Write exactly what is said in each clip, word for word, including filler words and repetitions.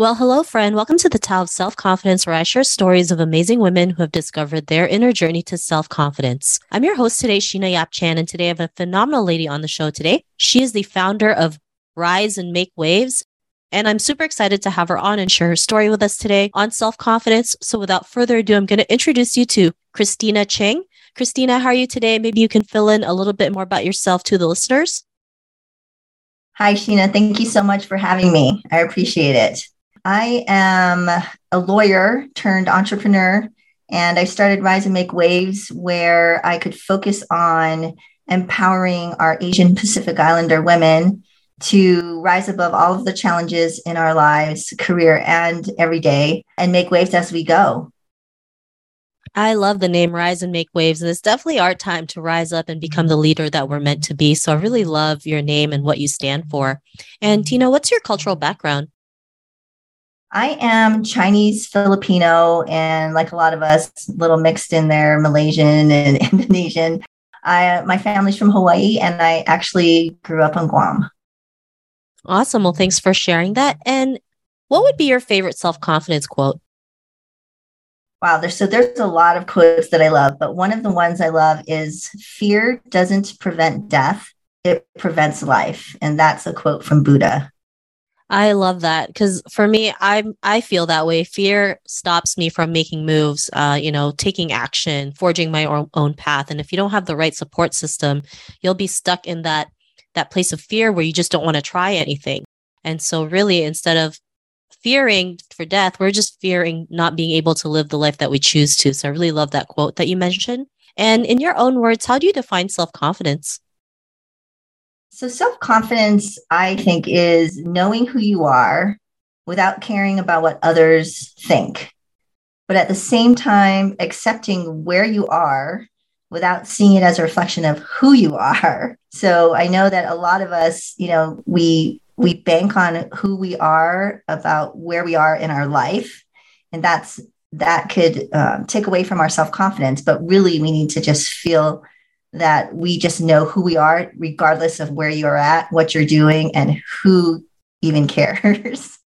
Well, hello, friend. Welcome to the Tao of Self-Confidence, where I share stories of amazing women who have discovered their inner journey to self-confidence. I'm your host today, Sheena Yap Chan, and today I have a phenomenal lady on the show today. She is the founder of Rise and Make Waves, and I'm super excited to have her on and share her story with us today on self-confidence. So without further ado, I'm going to introduce you to Christina Cheng. Christina, how are you today? Maybe you can fill in a little bit more about yourself to the listeners. Hi, Sheena. Thank you so much for having me. I appreciate it. I am a lawyer turned entrepreneur, and I started Rise and Make Waves, where I could focus on empowering our Asian Pacific Islander women to rise above all of the challenges in our lives, career, and every day, and make waves as we go. I love the name Rise and Make Waves, and it's definitely our time to rise up and become the leader that we're meant to be. So I really love your name and what you stand for. And Tina, what's your cultural background? I am Chinese, Filipino, and like a lot of us, a little mixed in there, Malaysian and Indonesian. I, my family's from Hawaii, and I actually grew up on Guam. Awesome. Well, thanks for sharing that. And what would be your favorite self-confidence quote? Wow. There's, so there's a lot of quotes that I love, but one of the ones I love is, "Fear doesn't prevent death, it prevents life." And that's a quote from Buddha. I love that, because for me, I I feel that way. Fear stops me from making moves, uh, you know, taking action, forging my own, own path. And if you don't have the right support system, you'll be stuck in that that place of fear where you just don't want to try anything. And so really, instead of fearing for death, we're just fearing not being able to live the life that we choose to. So I really love that quote that you mentioned. And in your own words, how do you define self-confidence? So self-confidence, I think, is knowing who you are without caring about what others think, but at the same time, accepting where you are without seeing it as a reflection of who you are. So I know that a lot of us, you know, we we bank on who we are about where we are in our life, and that's that could uh, take away from our self-confidence, but really we need to just feel that we just know who we are, regardless of where you're at, what you're doing, and who even cares.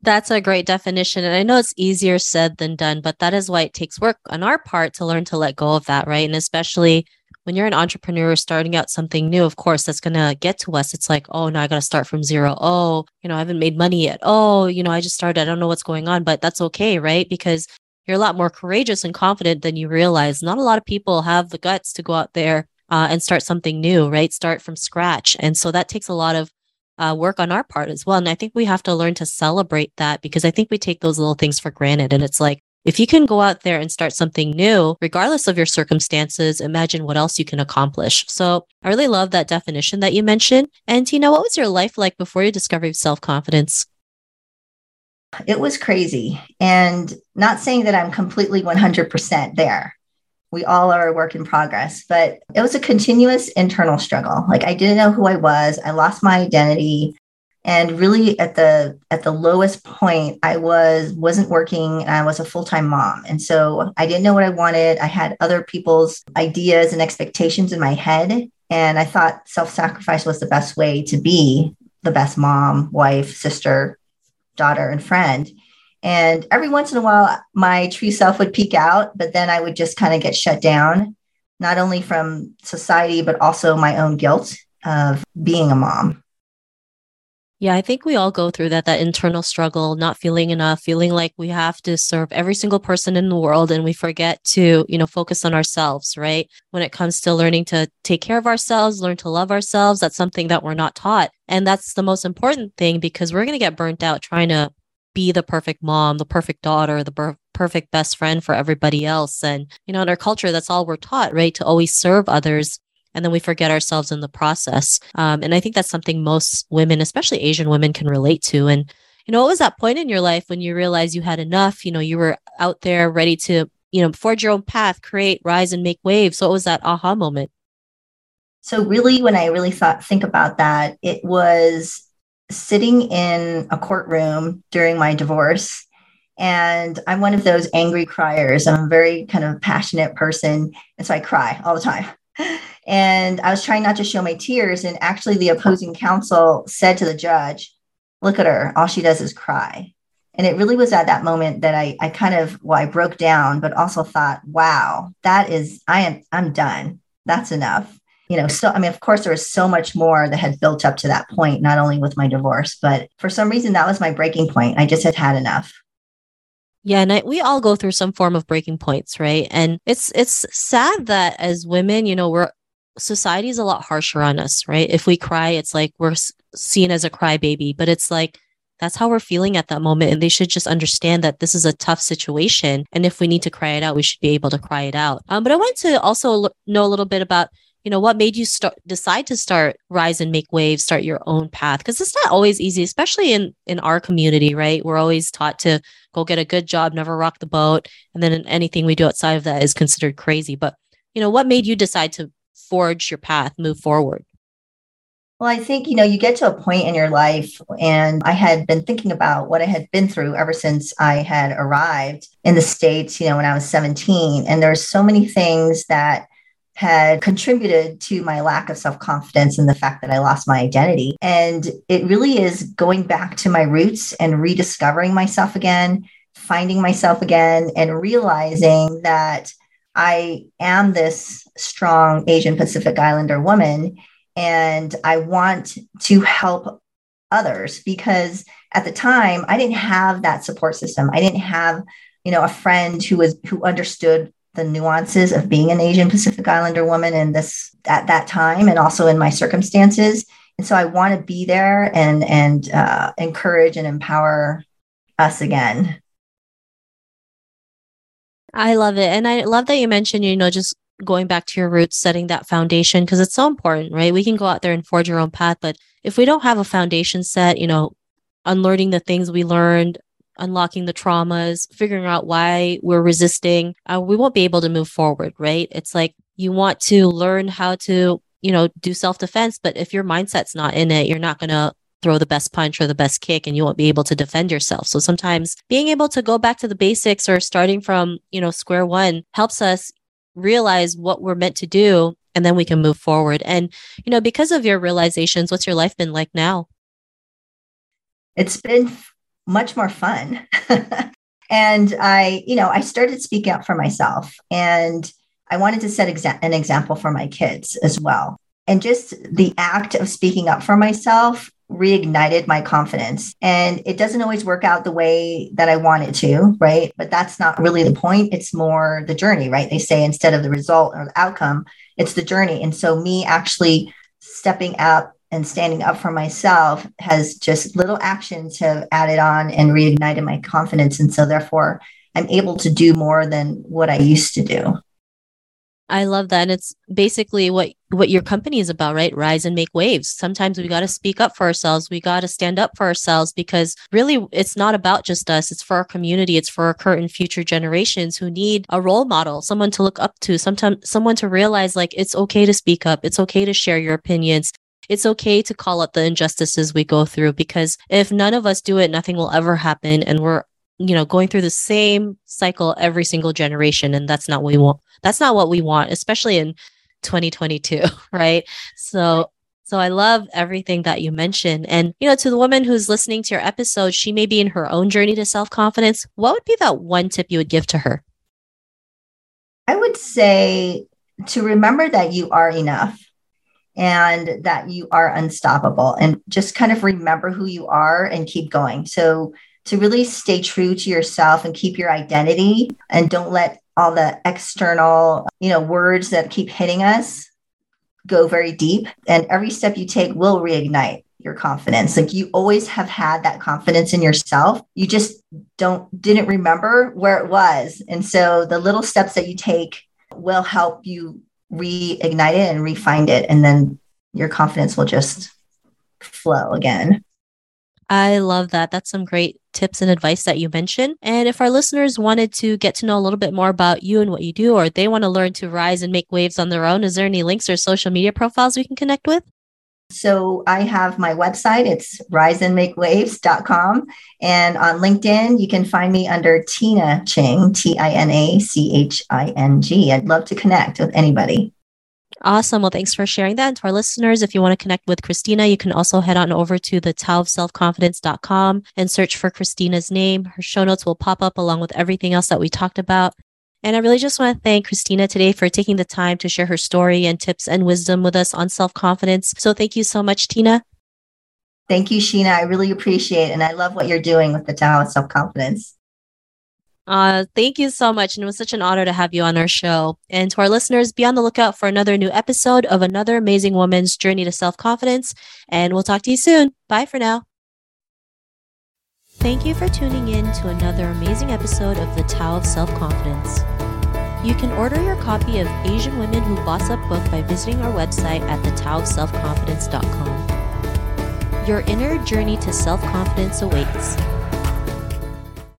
That's a great definition. And I know it's easier said than done, but that is why it takes work on our part to learn to let go of that, right? And especially when you're an entrepreneur starting out something new, of course, that's going to get to us. It's like, oh, no, I got to start from zero. Oh, you know, I haven't made money yet. Oh, you know, I just started. I don't know what's going on, but that's okay, right? Because you're a lot more courageous and confident than you realize. Not a lot of people have the guts to go out there uh, and start something new, right? Start from scratch. And so that takes a lot of uh, work on our part as well. And I think we have to learn to celebrate that, because I think we take those little things for granted. And it's like, if you can go out there and start something new, regardless of your circumstances, imagine what else you can accomplish. So I really love that definition that you mentioned. And Tina, what was your life like before your discovery of self-confidence? It was crazy, and not saying that I'm completely one hundred percent there. We all are a work in progress, but it was a continuous internal struggle. Like, I didn't know who I was. I lost my identity, and really at the at the lowest point, I was wasn't working. And I was a full-time mom, and so I didn't know what I wanted. I had other people's ideas and expectations in my head, and I thought self-sacrifice was the best way to be the best mom, wife, sister, daughter, and friend. And every once in a while, my true self would peek out, but then I would just kind of get shut down, not only from society, but also my own guilt of being a mom. Yeah, I think we all go through that, that internal struggle, not feeling enough, feeling like we have to serve every single person in the world, and we forget to, you know, focus on ourselves, right? When it comes to learning to take care of ourselves, learn to love ourselves, that's something that we're not taught. And that's the most important thing, because we're going to get burnt out trying to be the perfect mom, the perfect daughter, the per- perfect best friend for everybody else. And, you know, in our culture, that's all we're taught, right? To always serve others. And then we forget ourselves in the process. Um, and I think that's something most women, especially Asian women, can relate to. And, you know, what was that point in your life when you realized you had enough? You know, you were out there ready to you know, forge your own path, create, rise and make waves. So what was that aha moment? So really, when I really thought, think about that, it was sitting in a courtroom during my divorce. And I'm one of those angry criers. I'm a very kind of passionate person. And so I cry all the time. And I was trying not to show my tears. And actually the opposing counsel said to the judge, look at her, all she does is cry. And it really was at that moment that I, I kind of, well, I broke down, but also thought, wow, that is, I am, I'm done. That's enough. You know, so, I mean, of course, there was so much more that had built up to that point, not only with my divorce, but for some reason, that was my breaking point. I just had had enough. Yeah. And I, we all go through some form of breaking points, right? And it's, it's sad that as women, you know, we're, society is a lot harsher on us, right? If we cry, it's like we're seen as a crybaby, but it's like, that's how we're feeling at that moment. And they should just understand that this is a tough situation. And if we need to cry it out, we should be able to cry it out. Um, but I wanted to also l- know a little bit about, you know, what made you start decide to start Rise and Make Waves, start your own path? Because it's not always easy, especially in, in our community, right? We're always taught to go get a good job, never rock the boat. And then anything we do outside of that is considered crazy. But, you know, what made you decide to forge your path, move forward? Well, I think, you know, you get to a point in your life, and I had been thinking about what I had been through ever since I had arrived in the States, you know, when I was seventeen. And there's so many things that had contributed to my lack of self-confidence and the fact that I lost my identity. And it really is going back to my roots and rediscovering myself again, finding myself again, and realizing that I am this strong Asian Pacific Islander woman. And I want to help others, because at the time I didn't have that support system. I didn't have, you know, a friend who was, who understood the nuances of being an Asian Pacific Islander woman in this, at that time, and also in my circumstances. And so I want to be there and, and uh, encourage and empower us again. I love it. And I love that you mentioned, you know, just going back to your roots, setting that foundation, because it's so important, right? We can go out there and forge our own path, but if we don't have a foundation set, you know, unlearning the things we learned, unlocking the traumas, figuring out why we're resisting, uh, we won't be able to move forward, right? It's like you want to learn how to, you know, do self-defense, but if your mindset's not in it, you're not going to throw the best punch or the best kick, and you won't be able to defend yourself. So sometimes being able to go back to the basics or starting from, you know, square one helps us realize what we're meant to do, and then we can move forward. And, you know, because of your realizations, what's your life been like now? It's been f- much more fun. And I, you know, I started speaking up for myself, and I wanted to set exa- an example for my kids as well. And just the act of speaking up for myself reignited my confidence. And it doesn't always work out the way that I want it to, right? But that's not really the point. It's more the journey, right? They say instead of the result or the outcome, it's the journey. And so me actually stepping up and standing up for myself has just little actions have added on and reignited my confidence. And so therefore, I'm able to do more than what I used to do. I love that. And it's basically what, what your company is about, right? Rise and make waves. Sometimes we got to speak up for ourselves. We got to stand up for ourselves, because really it's not about just us. It's for our community. It's for our current and future generations who need a role model, someone to look up to, sometimes someone to realize like, it's okay to speak up. It's okay to share your opinions. It's okay to call out the injustices we go through, because if none of us do it, nothing will ever happen. And we're, you know, going through the same cycle every single generation. And that's not what we want. That's not what we want, especially in twenty twenty-two, right? So, so I love everything that you mentioned. And, you know, to the woman who's listening to your episode, she may be in her own journey to self-confidence. What would be that one tip you would give to her? I would say to remember that you are enough and that you are unstoppable, and just kind of remember who you are and keep going. So, to really stay true to yourself and keep your identity, and don't let all the external, you know, words that keep hitting us go very deep. And every step you take will reignite your confidence. Like you always have had that confidence in yourself. You just don't, didn't remember where it was. And so the little steps that you take will help you reignite it and refind it. And then your confidence will just flow again. I love that. That's some great tips and advice that you mentioned. And if our listeners wanted to get to know a little bit more about you and what you do, or they want to learn to rise and make waves on their own, is there any links or social media profiles we can connect with? So I have my website, it's rise and make waves dot com. And on LinkedIn, you can find me under Tina Ching, T I N A C H I N G. I'd love to connect with anybody. Awesome. Well, thanks for sharing that. And to our listeners, if you want to connect with Christina, you can also head on over to the tao of self confidence dot com and search for Christina's name. Her show notes will pop up along with everything else that we talked about. And I really just want to thank Christina today for taking the time to share her story and tips and wisdom with us on self-confidence. So thank you so much, Tina. Thank you, Sheena. I really appreciate it. And I love what you're doing with the Tao of Self-Confidence. Uh, thank you so much. And it was such an honor to have you on our show. And to our listeners, be on the lookout for another new episode of another amazing woman's journey to self-confidence. And we'll talk to you soon. Bye for now. Thank you for tuning in to another amazing episode of The Tao of Self-Confidence. You can order your copy of Asian Women Who Boss Up book by visiting our website at the tao of self confidence dot com. Your inner journey to self-confidence awaits.